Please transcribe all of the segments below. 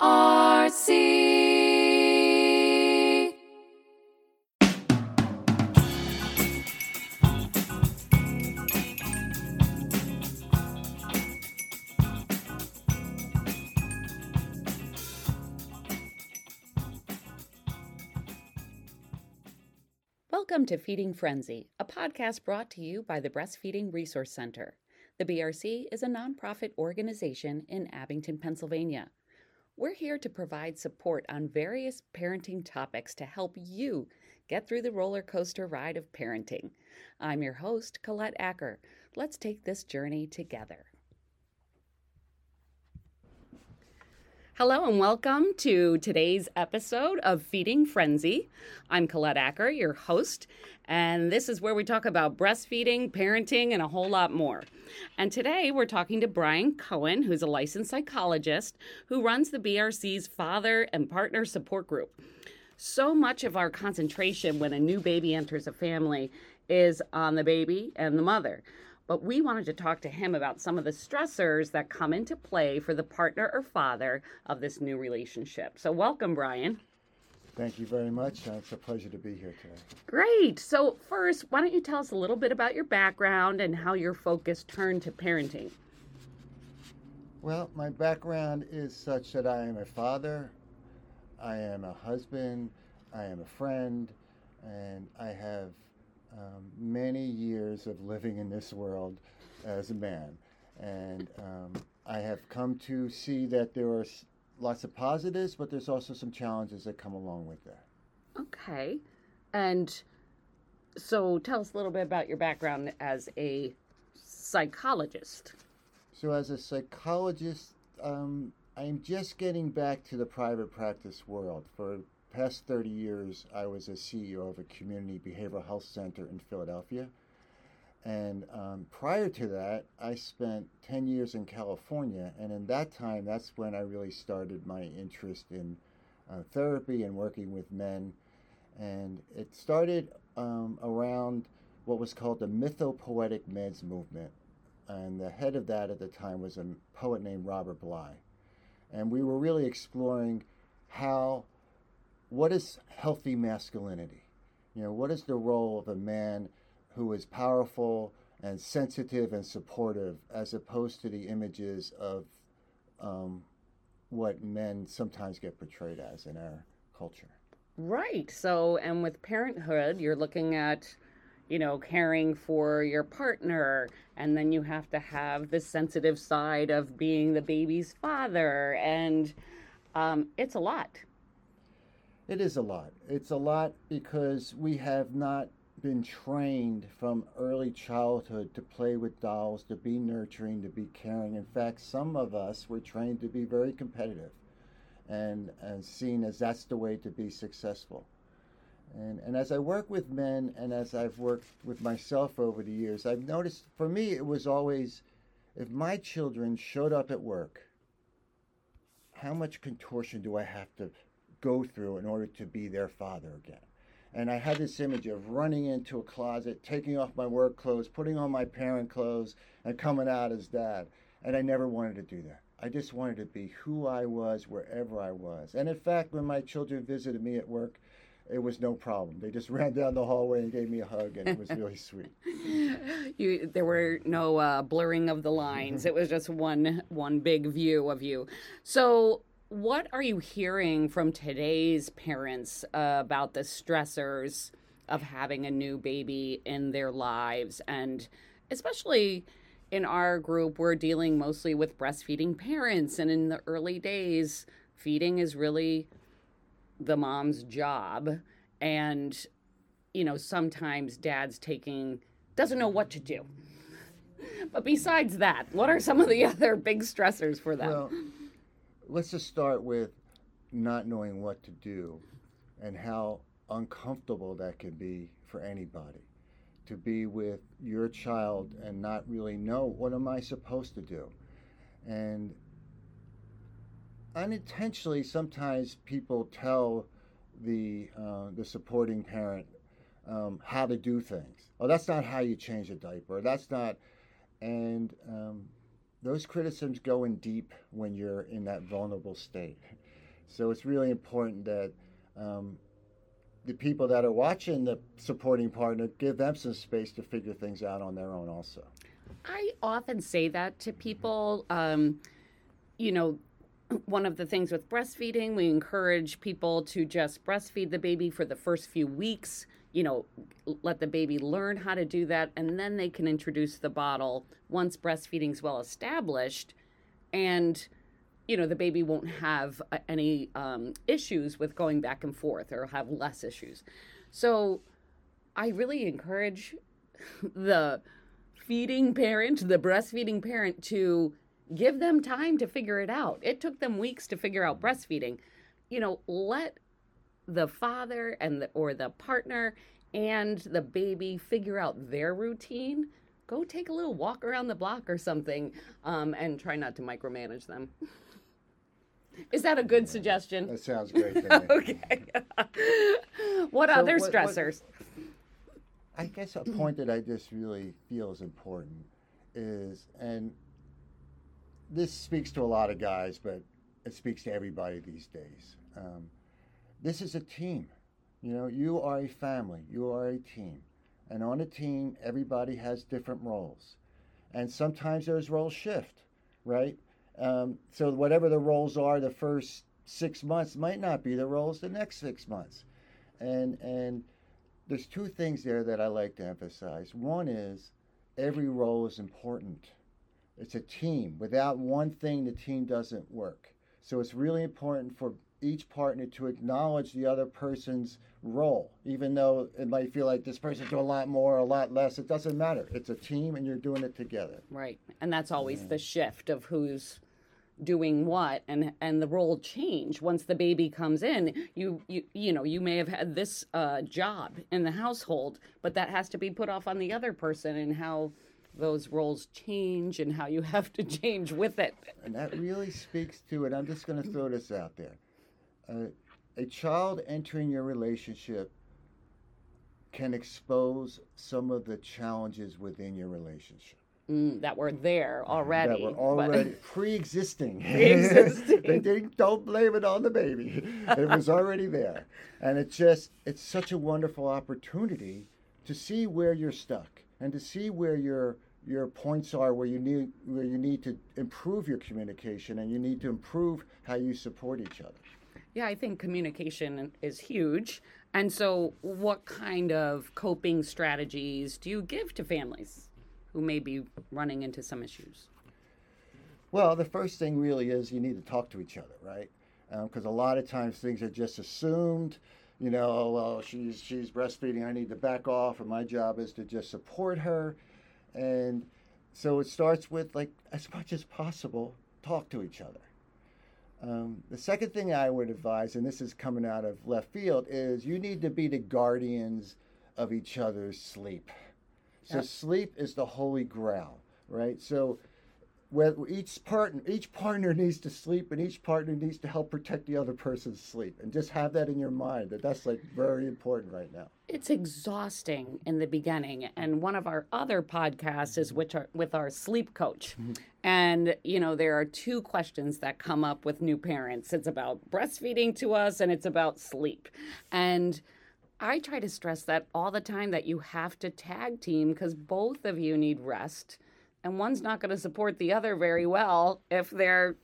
BHC. Welcome to Feeding Frenzy, a podcast brought to you by the Breastfeeding Resource Center. The BRC is a nonprofit organization in Abington, Pennsylvania. We're here to provide support on various parenting topics to help you get through the roller coaster ride of parenting. I'm your host, Colette Acker. Let's take this journey together. Hello and welcome to today's episode of Feeding Frenzy. I'm Colette Acker, your host, and this is where we talk about breastfeeding, parenting, and a whole lot more. And today we're talking to Bryan Cohen, who's a licensed psychologist who runs the BRC's Father and Partner Support Group. So much of our concentration when a new baby enters a family is on the baby and the mother. But we wanted to talk to him about some of the stressors that come into play for the partner or father of this new relationship. So welcome, Bryan. Thank you very much. It's a pleasure to be here today. Great. So first, why don't you tell us a little bit about your background and how your focus turned to parenting? Well, my background is such that I am a father, I am a husband, I am a friend, and I have many years of living in this world as a man, and I have come to see that there are lots of positives, but there's also some challenges that come along with that. Okay, and so tell us a little bit about your background as a psychologist. So as a psychologist, I'm just getting back to the private practice world. For past 30 years, I was a CEO of a community behavioral health center in Philadelphia. And prior to that, I spent 10 years in California. And in that time, that's when I really started my interest in therapy and working with men. And it started around what was called the mythopoetic meds movement. And the head of that at the time was a poet named Robert Bly. And we were really exploring what is healthy masculinity? You know, what is the role of a man who is powerful and sensitive and supportive, as opposed to the images of what men sometimes get portrayed as in our culture? Right. So, and with parenthood, you're looking at, you know, caring for your partner, and then you have to have the sensitive side of being the baby's father, and it's a lot. It is a lot. It's a lot because we have not been trained from early childhood to play with dolls, to be nurturing, to be caring. In fact, some of us were trained to be very competitive and seen as that's the way to be successful. And as I work with men and as I've worked with myself over the years, I've noticed for me it was always, if my children showed up at work, how much contortion do I have to go through in order to be their father again? And I had this image of running into a closet, taking off my work clothes, putting on my parent clothes, and coming out as dad. And I never wanted to do that. I just wanted to be who I was wherever I was. And in fact, when my children visited me at work, it was no problem. They just ran down the hallway and gave me a hug, and it was really sweet. There were no blurring of the lines. It was just one big view of you. So what are you hearing from today's parents about the stressors of having a new baby in their lives? And especially in our group, we're dealing mostly with breastfeeding parents. And in the early days, feeding is really the mom's job. And, you know, sometimes dad's doesn't know what to do. But besides that, what are some of the other big stressors for them? Well, let's just start with not knowing what to do and how uncomfortable that can be for anybody, to be with your child and not really know, what am I supposed to do? And unintentionally, sometimes people tell the supporting parent how to do things. Oh, that's not how you change a diaper. That's not, and those criticisms go in deep when you're in that vulnerable state. So it's really important that the people that are watching the supporting partner, give them some space to figure things out on their own also. I often say that to people. You know, one of the things with breastfeeding, we encourage people to just breastfeed the baby for the first few weeks, you know, let the baby learn how to do that, and then they can introduce the bottle once breastfeeding's well established, and you know, the baby won't have any issues with going back and forth, or have less issues. So I really encourage the feeding parent, the breastfeeding parent, to give them time to figure it out. It took them weeks to figure out breastfeeding. You know, let the father and the partner and the baby figure out their routine. Go take a little walk around the block or something, and try not to micromanage them. Is that a good suggestion? That sounds great to me. Okay. What other stressors? I guess a point that I just really feel is important is, and this speaks to a lot of guys, but it speaks to everybody these days. This is a team. You know, you are a family. You are a team. And on a team, everybody has different roles. And sometimes those roles shift, right? So whatever the roles are the first 6 months might not be the roles the next 6 months. And there's two things there that I like to emphasize. One is every role is important. It's a team. Without one thing, the team doesn't work. So it's really important for each partner to acknowledge the other person's role, even though it might feel like this person's doing a lot more, a lot less. It doesn't matter. It's a team, and you're doing it together. Right, and that's always the shift of who's doing what, and the role change. Once the baby comes in, you know you may have had this job in the household, but that has to be put off on the other person, and how those roles change and how you have to change with it. And that really speaks to it. I'm just going to throw this out there. A child entering your relationship can expose some of the challenges within your relationship. That were there already. That were already pre-existing. Don't blame it on the baby. It was already there. And it's such a wonderful opportunity to see where you're stuck and to see where your points are, where you need to improve your communication, and you need to improve how you support each other. Yeah, I think communication is huge. And so what kind of coping strategies do you give to families who may be running into some issues? Well, the first thing really is you need to talk to each other, right? Because a lot of times things are just assumed. You know, oh, well, she's breastfeeding. I need to back off. And my job is to just support her. And so it starts with, like, as much as possible, talk to each other. The second thing I would advise, and this is coming out of left field, is you need to be the guardians of each other's sleep. So Sleep is the holy grail, right? So each partner needs to sleep, and each partner needs to help protect the other person's sleep. And just have that in your mind, that's like very important right now. It's exhausting in the beginning. And one of our other podcasts is with our sleep coach. Mm-hmm. And, you know, there are two questions that come up with new parents. It's about breastfeeding to us, and it's about sleep. And I try to stress that all the time, that you have to tag team, because both of you need rest. And one's not going to support the other very well if they're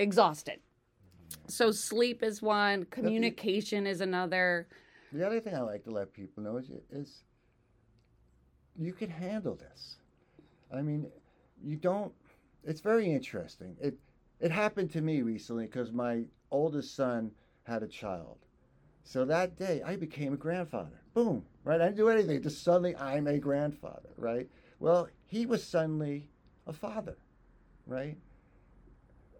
exhausted. So sleep is one. Communication is another. The other thing I like to let people know is you can handle this. I mean, you don't. It's very interesting. It happened to me recently because my oldest son had a child. So that day, I became a grandfather. Boom. Right? I didn't do anything. Just suddenly, I'm a grandfather. Right? Well, he was suddenly a father, right?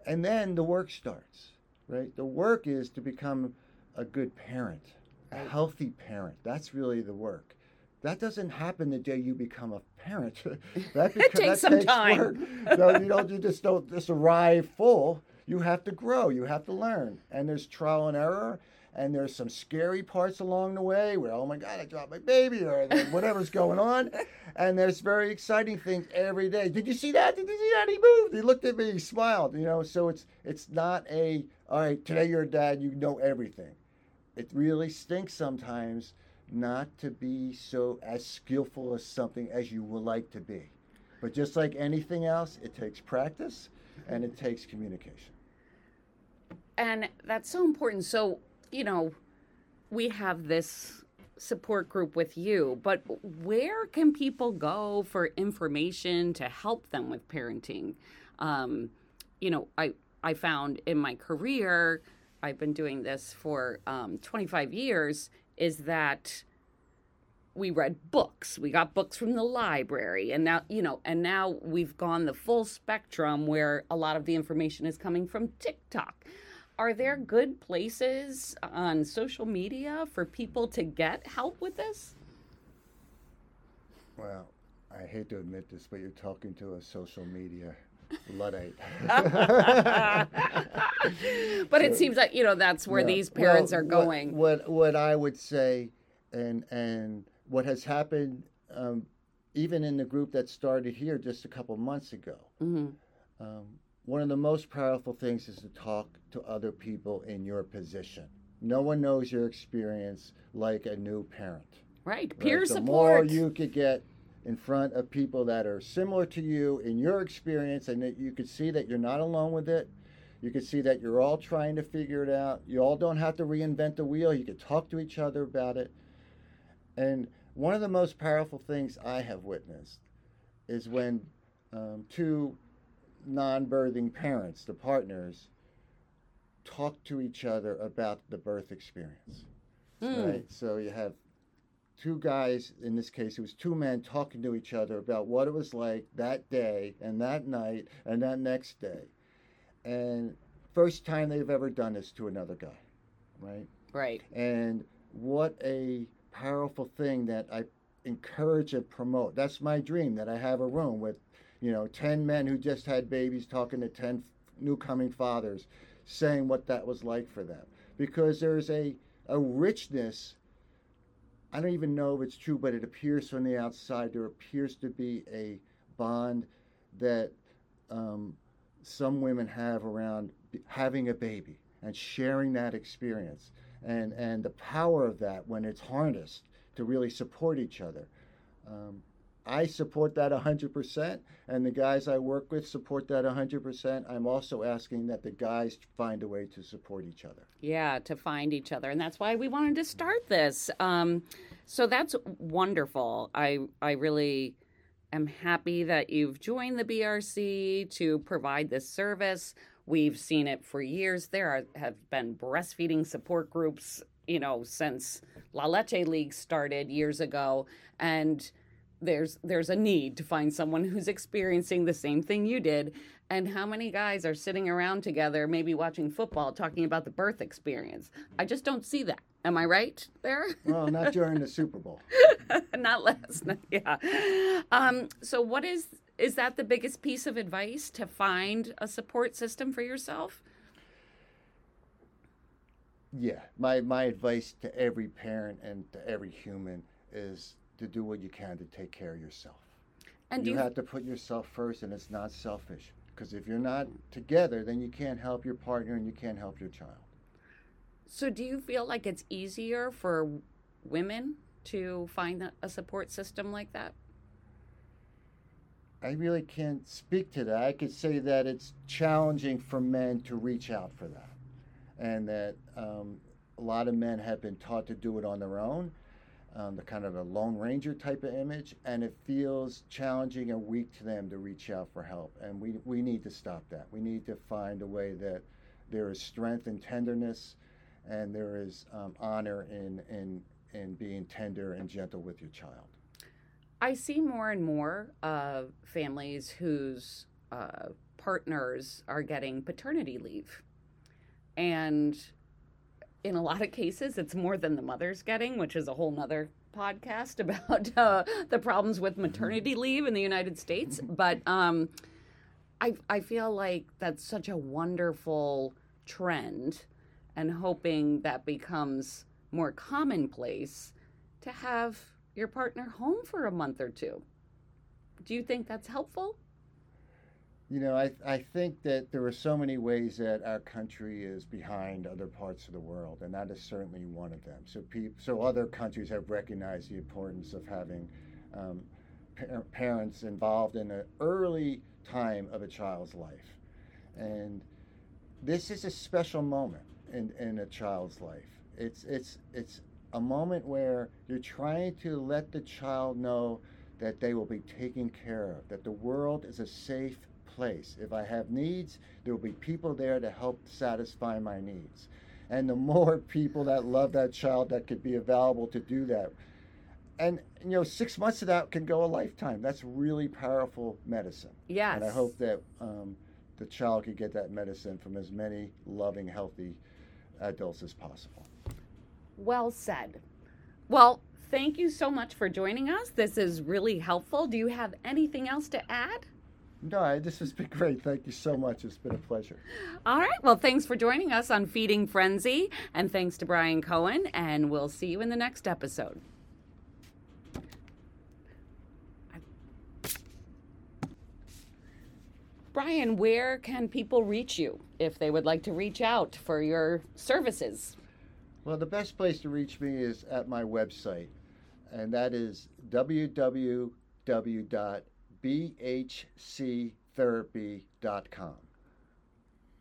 And then the work starts, right? The work is to become a good parent, a healthy parent. That's really the work. That doesn't happen the day you become a parent. That takes some time. Work. No, you just don't arrive full. You have to grow. You have to learn. And there's trial and error. and there's some scary parts along the way where, oh my God, I dropped my baby, or whatever's going on. And there's very exciting things every day. Did you see that? Did you see that? He moved. He looked at me. He smiled. You know, so it's not a, all right, today you're a dad, you know everything. It really stinks sometimes not to be so as skillful as something as you would like to be. But just like anything else, it takes practice and it takes communication. And that's so important. So, you know, we have this support group with you, but where can people go for information to help them with parenting? You know, I found in my career, I've been doing this for 25 years, is that we read books. We got books from the library. And now, you know, and now we've gone the full spectrum where a lot of the information is coming from TikTok. Are there good places on social media for people to get help with this? Well, I hate to admit this, but you're talking to a social media Luddite. But so, it seems like, you know, that's where these parents are going. What I would say, and what has happened, even in the group that started here just a couple months ago, one of the most powerful things is to talk to other people in your position. No one knows your experience like a new parent. Right, peer support. The more you could get in front of people that are similar to you in your experience, and that you could see that you're not alone with it, you could see that you're all trying to figure it out, you all don't have to reinvent the wheel, you could talk to each other about it. And one of the most powerful things I have witnessed is when two non-birthing parents, the partners, talk to each other about the birth experience. Right? So you have two guys, in this case it was two men, talking to each other about what it was like that day and that night and that next day. And first time they've ever done this to another guy. Right? Right. And what a powerful thing that I encourage and promote. That's my dream, that I have a room with, you know, 10 men who just had babies talking to 10 new coming fathers, saying what that was like for them. Because there's a richness. I don't even know if it's true, but it appears from the outside, there appears to be a bond that some women have around having a baby and sharing that experience, and the power of that when it's harnessed to really support each other. I support that 100%, and the guys I work with support that 100%. I'm also asking that the guys find a way to support each other. Yeah, to find each other, and that's why we wanted to start this. So that's wonderful. I really am happy that you've joined the BRC to provide this service. We've seen it for years. Have been breastfeeding support groups, you know, since La Leche League started years ago, and there's a need to find someone who's experiencing the same thing you did. And how many guys are sitting around together, maybe watching football, talking about the birth experience? I just don't see that. Am I right there? Well, not during the Super Bowl. Not last night, yeah. So what is that the biggest piece of advice, to find a support system for yourself? Yeah, my advice to every parent and to every human is to do what you can to take care of yourself. And you have to put yourself first, and it's not selfish. Because if you're not together, then you can't help your partner and you can't help your child. So do you feel like it's easier for women to find a support system like that? I really can't speak to that. I could say that it's challenging for men to reach out for that. And that a lot of men have been taught to do it on their own. The kind of a Lone Ranger type of image, and it feels challenging and weak to them to reach out for help. And we need to stop that. We need to find a way that there is strength and tenderness, and there is honor in being tender and gentle with your child. I see more and more families whose partners are getting paternity leave, and in a lot of cases, it's more than the mother's getting, which is a whole nother podcast about the problems with maternity leave in the United States. But I feel like that's such a wonderful trend, and hoping that becomes more commonplace to have your partner home for a month or two. Do you think that's helpful? You know, I think that there are so many ways that our country is behind other parts of the world, and that is certainly one of them. So other countries have recognized the importance of having parents involved in an early time of a child's life. And this is a special moment in a child's life. It's a moment where you're trying to let the child know that they will be taken care of, that the world is a safe place. If I have needs, there will be people there to help satisfy my needs. And the more people that love that child that could be available to do that. And, you know, 6 months of that can go a lifetime. That's really powerful medicine. Yes. And I hope that the child could get that medicine from as many loving, healthy adults as possible. Well said. Well, thank you so much for joining us. This is really helpful. Do you have anything else to add? No, this has been great. Thank you so much. It's been a pleasure. All right. Well, thanks for joining us on Feeding Frenzy, and thanks to Bryan Cohen, and we'll see you in the next episode. Bryan, where can people reach you if they would like to reach out for your services? Well, the best place to reach me is at my website, and that is www.BHCTherapy.com.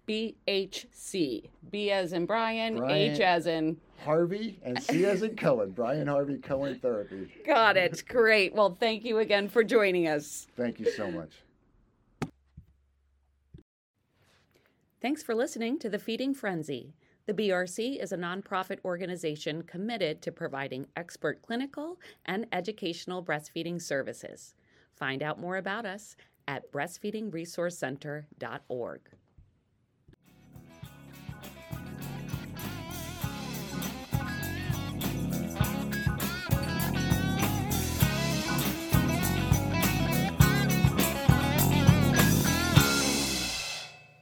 B-H-C. B as in Bryan, H as in Harvey, and C as in Cohen. Bryan Harvey Cohen Therapy. Got it. Great. Well, thank you again for joining us. Thank you so much. Thanks for listening to The Feeding Frenzy. The BRC is a nonprofit organization committed to providing expert clinical and educational breastfeeding services. Find out more about us at breastfeedingresourcecenter.org.